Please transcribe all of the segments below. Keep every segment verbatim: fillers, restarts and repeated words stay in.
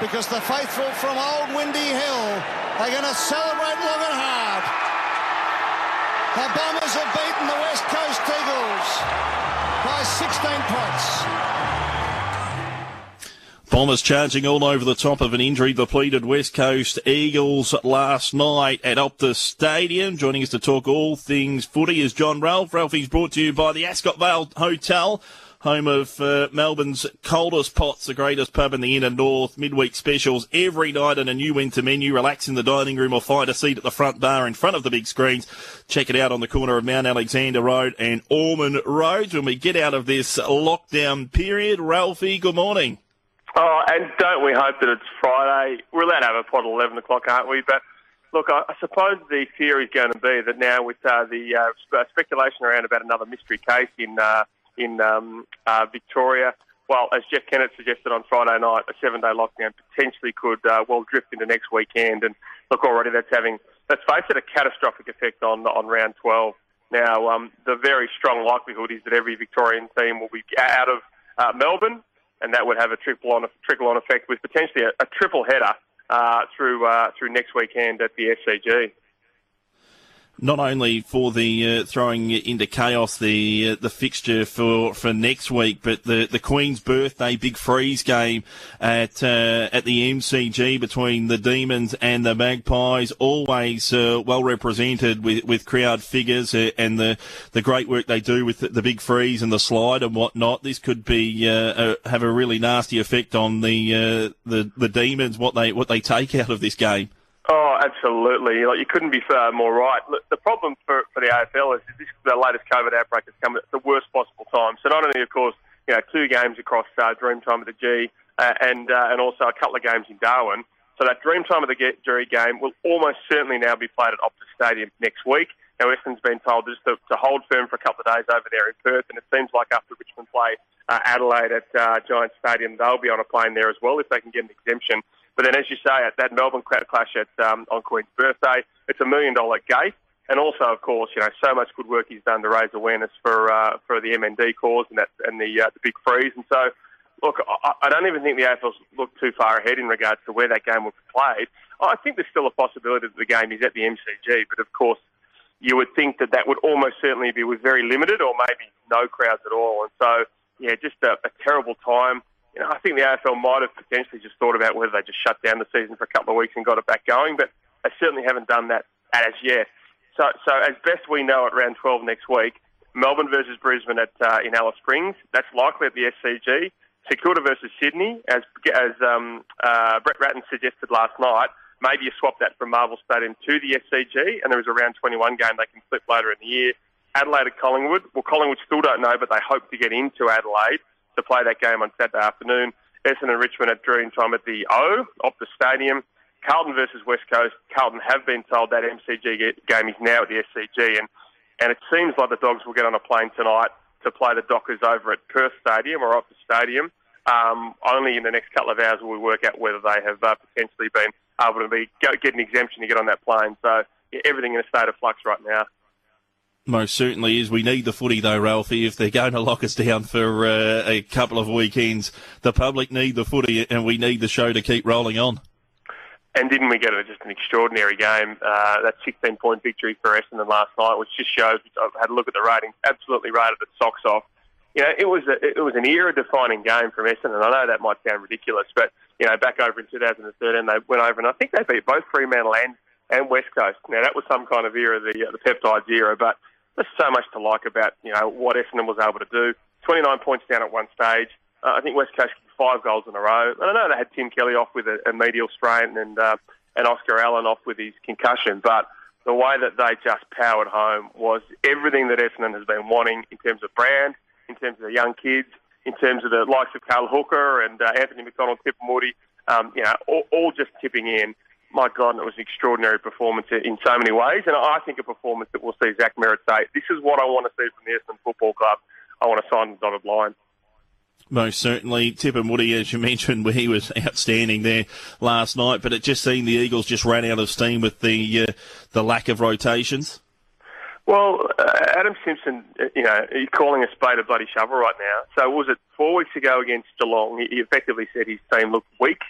Because the faithful from old Windy Hill are going to celebrate long and hard. The Bombers have beaten the West Coast Eagles by sixteen points. Bombers charging all over the top of an injury-depleted West Coast Eagles last night at Optus Stadium. Joining us to talk all things footy is John Ralph. Ralphie's brought to you by the Ascot Vale Hotel, home of uh, Melbourne's coldest pots, the greatest pub in the inner north, midweek specials every night and a new winter menu. Relax in the dining room or find a seat at the front bar in front of the big screens. Check it out on the corner of Mount Alexander Road and Ormond Road. When we get out of this lockdown period, Ralphie, good morning. Oh, and don't we hope that it's Friday. We're allowed to have a pot at eleven o'clock, aren't we? But look, I, I suppose the fear is going to be that now with uh, the uh, speculation around about another mystery case in uh, in um, uh, Victoria. Well, as Jeff Kennett suggested on Friday night, a seven-day lockdown potentially could uh, well drift into next weekend. And look, already that's having, let's face it, a catastrophic effect on on round twelve. Now, um, the very strong likelihood is that every Victorian team will be out of uh, Melbourne, and that would have a triple-on trickle-on effect with potentially a, a triple header uh, through uh, through next weekend at the S C G. Not only for the uh, throwing into chaos the uh, the fixture for, for next week, but the, the Queen's Birthday Big Freeze game at uh, at the M C G between the Demons and the Magpies, always uh, well represented with, with crowd figures uh, and the, the great work they do with the, the Big Freeze and the slide and whatnot. This could be uh, a, have a really nasty effect on the uh, the the Demons, what they what they take out of this game. Oh, absolutely. Like, you couldn't be uh, more right. Look, the problem for, for the A F L is this, the latest COVID outbreak has come at the worst possible time. So not only, of course, you know, two games across uh, Dreamtime at the G uh, and uh, and also a couple of games in Darwin. So that Dreamtime at the G game will almost certainly now be played at Optus Stadium next week. Now, Essendon's been told just to, to hold firm for a couple of days over there in Perth, and it seems like after Richmond play uh, Adelaide at uh, Giants Stadium, they'll be on a plane there as well if they can get an exemption. But then, as you say, at that Melbourne clash at, um, on Queen's Birthday, it's a million-dollar gate. And also, of course, you know, so much good work is done to raise awareness for uh, for the M N D cause and that and the uh, the Big Freeze. And so, look, I, I don't even think the A F L's looked too far ahead in regards to where that game will be played. I think there's still a possibility that the game is at the M C G, but of course, you would think that that would almost certainly be with very limited or maybe no crowds at all. And so, yeah, just a, a terrible time. You know, I think the A F L might have potentially just thought about whether they just shut down the season for a couple of weeks and got it back going, but they certainly haven't done that as yet. So, so as best we know, at round twelve next week, Melbourne versus Brisbane at uh, in Alice Springs. That's likely at the S C G. St Kilda versus Sydney, as as um, uh, Brett Ratten suggested last night. Maybe you swap that from Marvel Stadium to the S C G, and there is a round twenty-one game they can flip later in the year. Adelaide at Collingwood. Well, Collingwood still don't know, but they hope to get into Adelaide to play that game on Saturday afternoon. Essendon and Richmond at Dreamtime at the O, Optus Stadium. Carlton versus West Coast. Carlton have been told that M C G game is now at the S C G, and, and it seems like the Dogs will get on a plane tonight to play the Dockers over at Perth Stadium or Optus Stadium. Um, only in the next couple of hours will we work out whether they have uh, potentially been able to be go, get an exemption to get on that plane. So yeah, everything in a state of flux right now. Most certainly is. We need the footy though, Ralphie. If they're going to lock us down for uh, a couple of weekends, the public need the footy and we need the show to keep rolling on. And didn't we get it? Just an extraordinary game. Uh, that sixteen-point victory for Essendon last night, which just shows, I've had a look at the ratings, absolutely rated the socks off. You know, it was a, it was an era-defining game from Essendon. I know that might sound ridiculous, but, you know, back over in two thousand thirteen, they went over and I think they beat both Fremantle and, and West Coast. Now, that was some kind of era, the, uh, the Peptides era, but there's so much to like about, you know, what Essendon was able to do. twenty-nine points down at one stage. Uh, I think West Coast kicked five goals in a row. And I know they had Tim Kelly off with a, a medial strain and uh, and Oscar Allen off with his concussion, but the way that they just powered home was everything that Essendon has been wanting in terms of brand, in terms of the young kids, in terms of the likes of Carl Hooker and uh, Anthony McDonald, Tip Moody, um, you know, all, all just tipping in. My God, it was an extraordinary performance in so many ways, and I think a performance that will see Zach Merritt say, this is what I want to see from the Essendon Football Club. I want to sign the dotted line. Most certainly. Tip and Woody, as you mentioned, he was outstanding there last night, but it just seemed the Eagles just ran out of steam with the uh, the lack of rotations. Well, uh, Adam Simpson, you know, he's calling a spade a bloody shovel right now. So was it four weeks ago against Geelong, he effectively said his team looked weak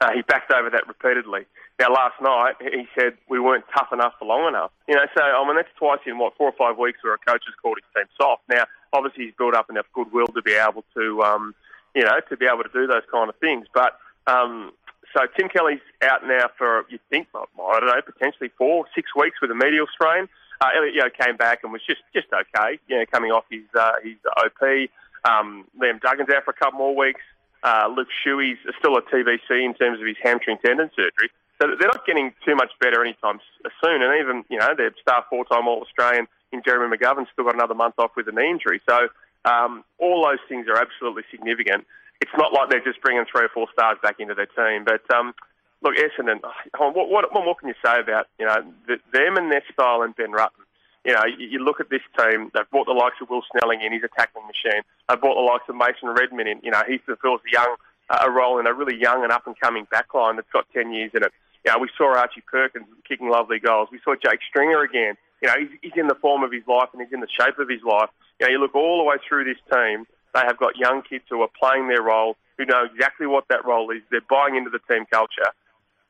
Uh, he backed over that repeatedly. Now, last night, he said we weren't tough enough for long enough. You know, so, I mean, that's twice in, what, four or five weeks where a coach has called his team soft. Now, obviously, he's built up enough goodwill to be able to, um, you know, to be able to do those kind of things. But, um, so Tim Kelly's out now for, you'd think, I don't know, potentially four, six weeks with a medial strain. Uh, Elliot Yeo came back and was just, just okay, you know, coming off his uh, his O P. Um, Liam Duggan's out for a couple more weeks. Uh, Luke Shuey's still a T B C in terms of his hamstring tendon surgery. So they're not getting too much better anytime soon. And even, you know, their star four-time All-Australian in Jeremy McGovern still got another month off with a knee injury. So um, all those things are absolutely significant. It's not like they're just bringing three or four stars back into their team. But, um, look, Essendon, what, what, what more can you say about, you know, the, them and their style and Ben Rutten? You know, you, you look at this team, they've brought the likes of Will Snelling in, he's a tackling machine. They've brought the likes of Mason Redman in. You know, he fulfills the young, uh, a role in a really young and up-and-coming backline that's got ten years in it. You know, we saw Archie Perkins kicking lovely goals. We saw Jake Stringer again. You know, he's, he's in the form of his life and he's in the shape of his life. You know, you look all the way through this team, they have got young kids who are playing their role, who know exactly what that role is. They're buying into the team culture.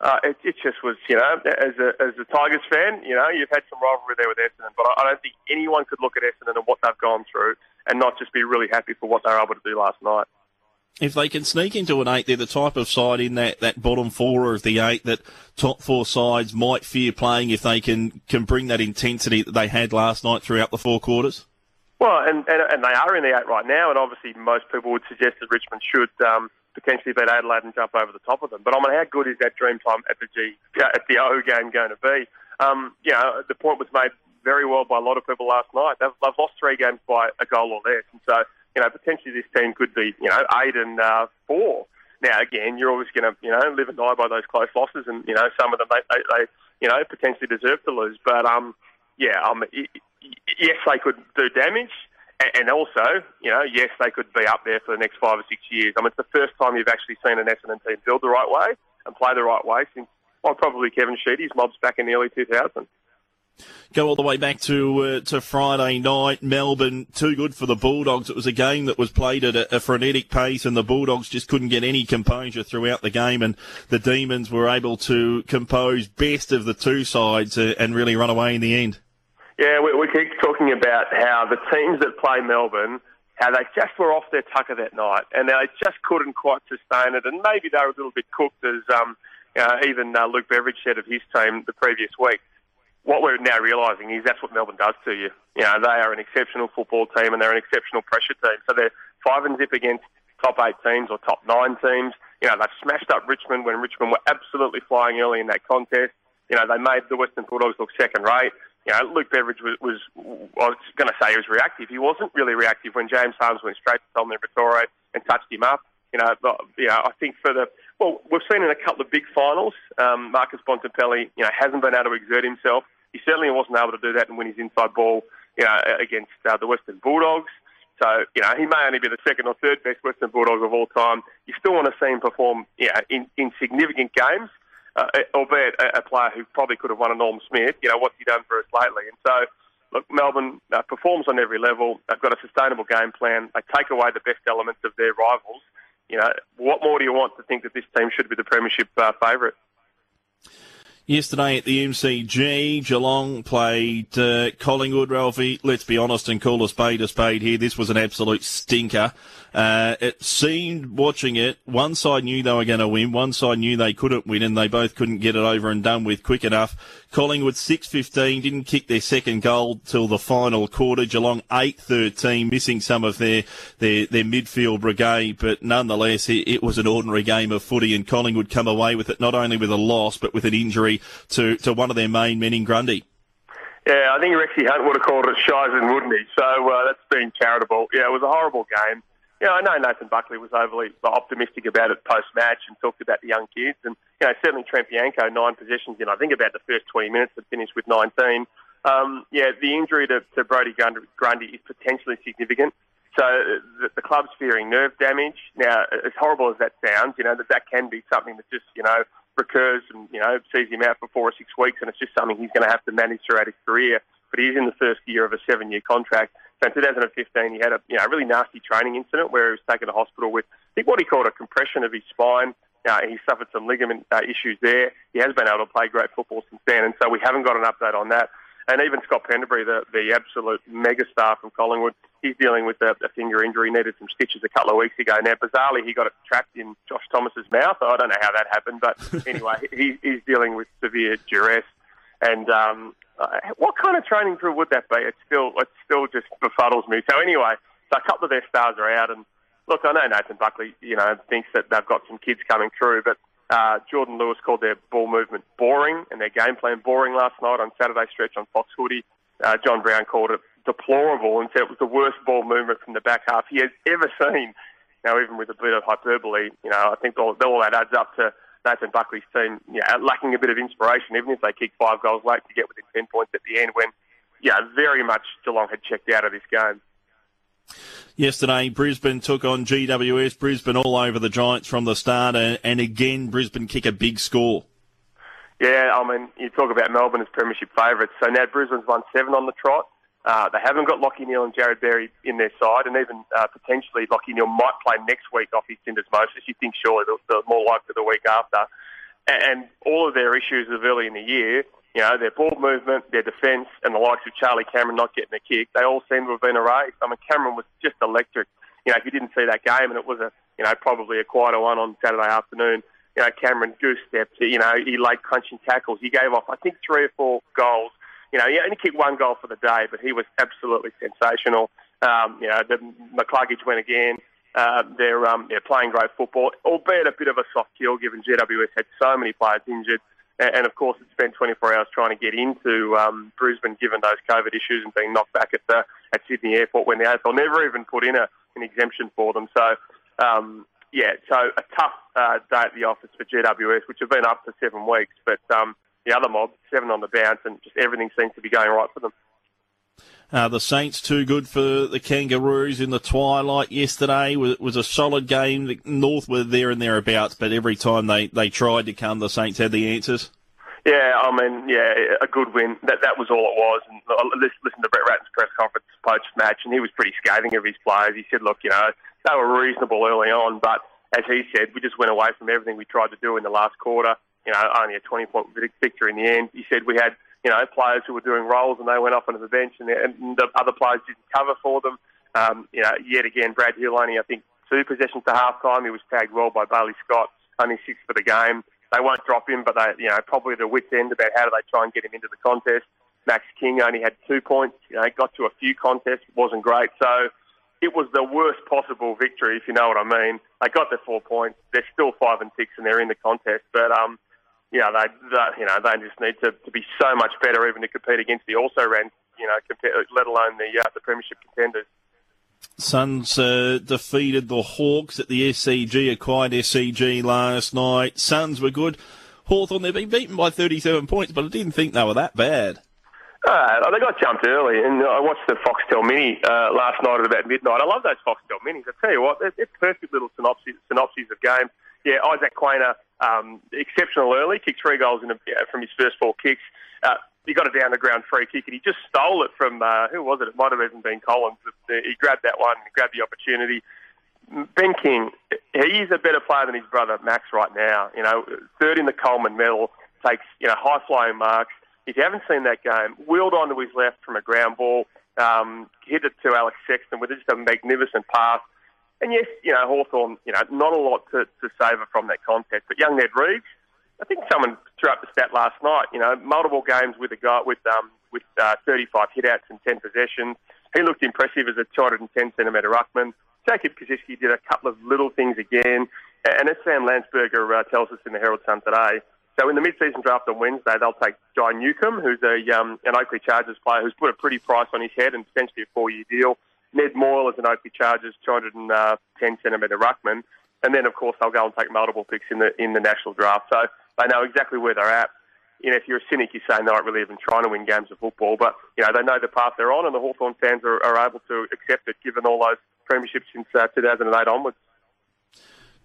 Uh, it, it just was, you know, as a as a Tigers fan, you know, you've had some rivalry there with Essendon, but I, I don't think anyone could look at Essendon and what they've gone through and not just be really happy for what they were able to do last night. If they can sneak into an eight, they're the type of side in that, that bottom four of the eight that top four sides might fear playing if they can, can bring that intensity that they had last night throughout the four quarters. Well, and, and, and they are in the eight right now, and obviously most people would suggest that Richmond should um, potentially beat Adelaide and jump over the top of them. But I mean, how good is that Dreamtime at the G, at the O game going to be? Um, you know, the point was made very well by a lot of people last night. They've, they've lost three games by a goal or less, and so you know potentially this team could be you know eight and uh, four. Now again, you're always going to you know live and die by those close losses, and you know some of them they, they, they you know potentially deserve to lose. But um, yeah, um. It, yes, they could do damage, and also, you know, yes, they could be up there for the next five or six years. I mean, it's the first time you've actually seen an Essendon team build the right way and play the right way since, well, probably Kevin Sheedy's mobs back in the early two thousands. Go all the way back to uh, to Friday night, Melbourne, too good for the Bulldogs. It was a game that was played at a, a frenetic pace and the Bulldogs just couldn't get any composure throughout the game, and the Demons were able to compose best of the two sides uh, and really run away in the end. Yeah, we, we keep talking about how the teams that play Melbourne, how they just were off their tucker that night, and they just couldn't quite sustain it, and maybe they were a little bit cooked, as um, uh, even uh, Luke Beveridge said of his team the previous week. What we're now realising is that's what Melbourne does to you. You know, they are an exceptional football team, and they're an exceptional pressure team. So they're five and zip against top eight teams or top nine teams. You know, they've smashed up Richmond when Richmond were absolutely flying early in that contest. You know, they made the Western Bulldogs look second rate. You know, Luke Beveridge was, was, I was going to say he was reactive. He wasn't really reactive when James Harmes went straight to Tomirotoro and touched him up. You know, you know, I think for the, well, we've seen in a couple of big finals, um, Marcus Bontempelli, you know, hasn't been able to exert himself. He certainly wasn't able to do that and win his inside ball, you know, against uh, the Western Bulldogs. So, you know, he may only be the second or third best Western Bulldog of all time. You still want to see him perform, you know, in, in significant games. Uh, albeit a, a player who probably could have won a Norm Smith, you know, what's he done for us lately? And so, look, Melbourne uh, performs on every level. They've got a sustainable game plan. They take away the best elements of their rivals. You know, what more do you want to think that this team should be the premiership uh, favourite? Yesterday at the M C G, Geelong played uh, Collingwood, Ralphie. Let's be honest and call a spade a spade here. This was an absolute stinker. Uh, it seemed, watching it, one side knew they were going to win, one side knew they couldn't win, and they both couldn't get it over and done with quick enough. Collingwood six fifteen, didn't kick their second goal till the final quarter. Geelong eight thirteen, missing some of their, their, their midfield brigade, but nonetheless, it, it was an ordinary game of footy, and Collingwood come away with it not only with a loss, but with an injury to, to one of their main men in Grundy. Yeah, I think Rexy Hunt would have called it Shizen, wouldn't he? So uh, that's being charitable. Yeah, it was a horrible game. You know, I know Nathan Buckley was overly optimistic about it post-match and talked about the young kids. And, you know, certainly Trent Bianco, nine possessions in, I think, about the first twenty minutes and finished with nineteen. Um, yeah, the injury to, to Brodie Grundy is potentially significant. So the, the club's fearing nerve damage. Now, as horrible as that sounds, you know, that that can be something that just, you know, recurs and, you know, sees him out for four or six weeks, and it's just something he's going to have to manage throughout his career. But he is in the first year of a seven-year contract. So in two thousand fifteen, he had a you know really nasty training incident where he was taken to hospital with, I think, what he called a compression of his spine. Uh, he suffered some ligament uh, issues there. He has been able to play great football since then, and so we haven't got an update on that. And even Scott Pendlebury, the, the absolute megastar from Collingwood, he's dealing with a, a finger injury. He needed some stitches a couple of weeks ago. Now, bizarrely, he got it trapped in Josh Thomas's mouth. I don't know how that happened, but anyway, he, he's dealing with severe duress. And um, uh, what kind of training drill would that be? It still, it still just befuddles me. So anyway, so a couple of their stars are out. And look, I know Nathan Buckley, you know, thinks that they've got some kids coming through, but Uh, Jordan Lewis called their ball movement boring and their game plan boring last night on Saturday stretch on Fox Hoodie. Uh, John Brown called it deplorable and said it was the worst ball movement from the back half he has ever seen. Now, even with a bit of hyperbole, you know, I think all, all that adds up to Nathan Buckley's team, you know, lacking a bit of inspiration, even if they kick five goals late to get within ten points at the end when, yeah, very much Geelong had checked out of this game. Yesterday, Brisbane took on G W S. Brisbane all over the Giants from the start, and, and again, Brisbane kick a big score. Yeah, I mean, you talk about Melbourne as premiership favourites. So now Brisbane's won seven on the trot. Uh, they haven't got Lachie Neale and Jared Berry in their side, and even uh, potentially Lachie Neale might play next week off his syndesmosis. You think surely the, the more likely the week after. And, and all of their issues of early in the year, you know, their ball movement, their defence, and the likes of Charlie Cameron not getting a kick, they all seem to have been erased. I mean, Cameron was just electric. You know, if you didn't see that game, and it was a, you know, probably a quieter one on Saturday afternoon, you know, Cameron goose-stepped, you know, he laid crunching tackles. He gave off, I think, three or four goals. You know, he only kicked one goal for the day, but he was absolutely sensational. Um, you know, the McCluggage went again. Uh, they're, um, they're playing great football, albeit a bit of a soft kill given G W S had so many players injured. And, of course, it's spent twenty-four hours trying to get into um, Brisbane, given those COVID issues and being knocked back at the, at Sydney Airport when the A F L never even put in a, an exemption for them. So, um, yeah, so a tough uh, day at the office for G W S, which have been up for seven weeks. But um, the other mob, seven on the bounce, and just everything seems to be going right for them. Uh, the Saints too good for the Kangaroos in the twilight yesterday. It was a solid game. The North were there and thereabouts, but every time they, they tried to come, the Saints had the answers. Yeah, I mean, yeah, a good win. That that was all it was. And I listened to Brett Ratten's press conference post-match, and he was pretty scathing of his players. He said, look, you know, they were reasonable early on, but as he said, we just went away from everything we tried to do in the last quarter. You know, only a twenty-point victory in the end. He said we had, you know, players who were doing roles and they went off onto the bench and the, and the other players didn't cover for them. Um, you know, yet again, Brad Hill only, I think, two possessions to halftime. He was tagged well by Bailey Scott, only six for the game. They won't drop him, but they, you know, probably at a wit's end about how do they try and get him into the contest. Max King only had two points. You know, got to a few contests. It wasn't great. So it was the worst possible victory, if you know what I mean. They got their four points. They're still five and six and they're in the contest. But, um, Yeah, they, they, you know, they just need to, to be so much better, even to compete against the also-ran, you know, compare, let alone the uh, the premiership contenders. Suns uh, defeated the Hawks at the S C G, acquired S C G last night. Suns were good. Hawthorn, they've been beaten by thirty-seven points, but I didn't think they were that bad. Uh, they got jumped early, and I watched the Foxtel Mini uh, last night at about midnight. I love those Foxtel Minis. I tell you what, they're, they're perfect little synopses, synopses of games. Yeah, Isaac Quainer, um, exceptional early, kicked three goals in a, from his first four kicks. Uh, he got a down-the-ground free kick, and he just stole it from, uh, who was it? It might have even been Collins. He grabbed that one, he grabbed the opportunity. Ben King, he's a better player than his brother Max right now. You know, third in the Coleman medal, takes, you know, high-flying marks. If you haven't seen that game, wheeled onto his left from a ground ball, um, hit it to Alex Sexton with just a magnificent pass. And yes, you know, Hawthorn, you know, not a lot to, to savour from that contest. But young Ned Reeves, I think someone threw up the stat last night, you know, multiple games with a guy with um, with uh, thirty-five hit-outs and ten possessions. He looked impressive as a two hundred ten centimetre ruckman. Jacob Koziski did a couple of little things again. And as Sam Landsberger uh, tells us in the Herald Sun today, so in the mid-season draft on Wednesday, they'll take Jai Newcombe, who's a um, an Oakleigh Chargers player who's put a pretty price on his head and potentially a four-year deal. Ned Moyle is an Oakleigh Chargers two hundred ten centimetre ruckman. And then, of course, they'll go and take multiple picks in the in the national draft. So they know exactly where they're at. You know, if you're a cynic, you say, no, I'm not really even trying to win games of football. But, you know, they know the path they're on, and the Hawthorn fans are, are able to accept it, given all those premierships since uh, two thousand eight onwards.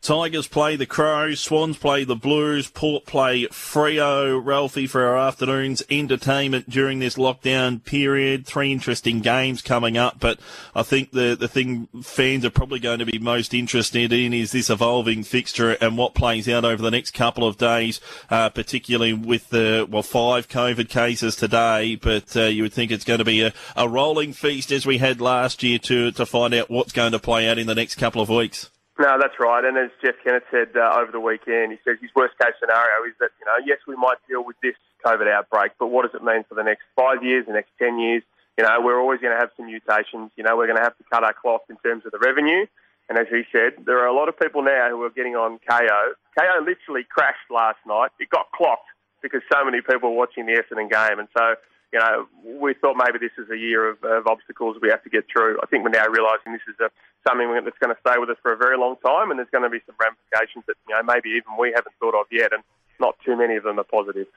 Tigers play the Crows, Swans play the Blues, Port play Freo. Ralphie, for our afternoon's entertainment during this lockdown period, three interesting games coming up, but I think the, the thing fans are probably going to be most interested in is this evolving fixture and what plays out over the next couple of days, uh, particularly with the, well, five COVID cases today, but uh, you would think it's going to be a, a rolling feast as we had last year to, to find out what's going to play out in the next couple of weeks. No, that's right. And as Jeff Kennett said uh, over the weekend, he says his worst-case scenario is that, you know, yes, we might deal with this COVID outbreak, but what does it mean for the next five years, the next ten years? You know, we're always going to have some mutations. You know, we're going to have to cut our cloth in terms of the revenue. And as he said, there are a lot of people now who are getting on K O. K O literally crashed last night. It got clocked because so many people were watching the Essendon game. And so, you know, we thought maybe this is a year of, of obstacles we have to get through. I think we're now realising this is a, something that's going to stay with us for a very long time, and there's going to be some ramifications that, you know, maybe even we haven't thought of yet, and not too many of them are positive.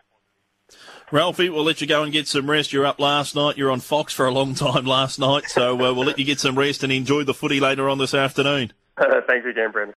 Ralphie, we'll let you go and get some rest. You're up last night. You're on Fox for a long time last night, so uh, we'll let you get some rest and enjoy the footy later on this afternoon. Thanks again, Brendan.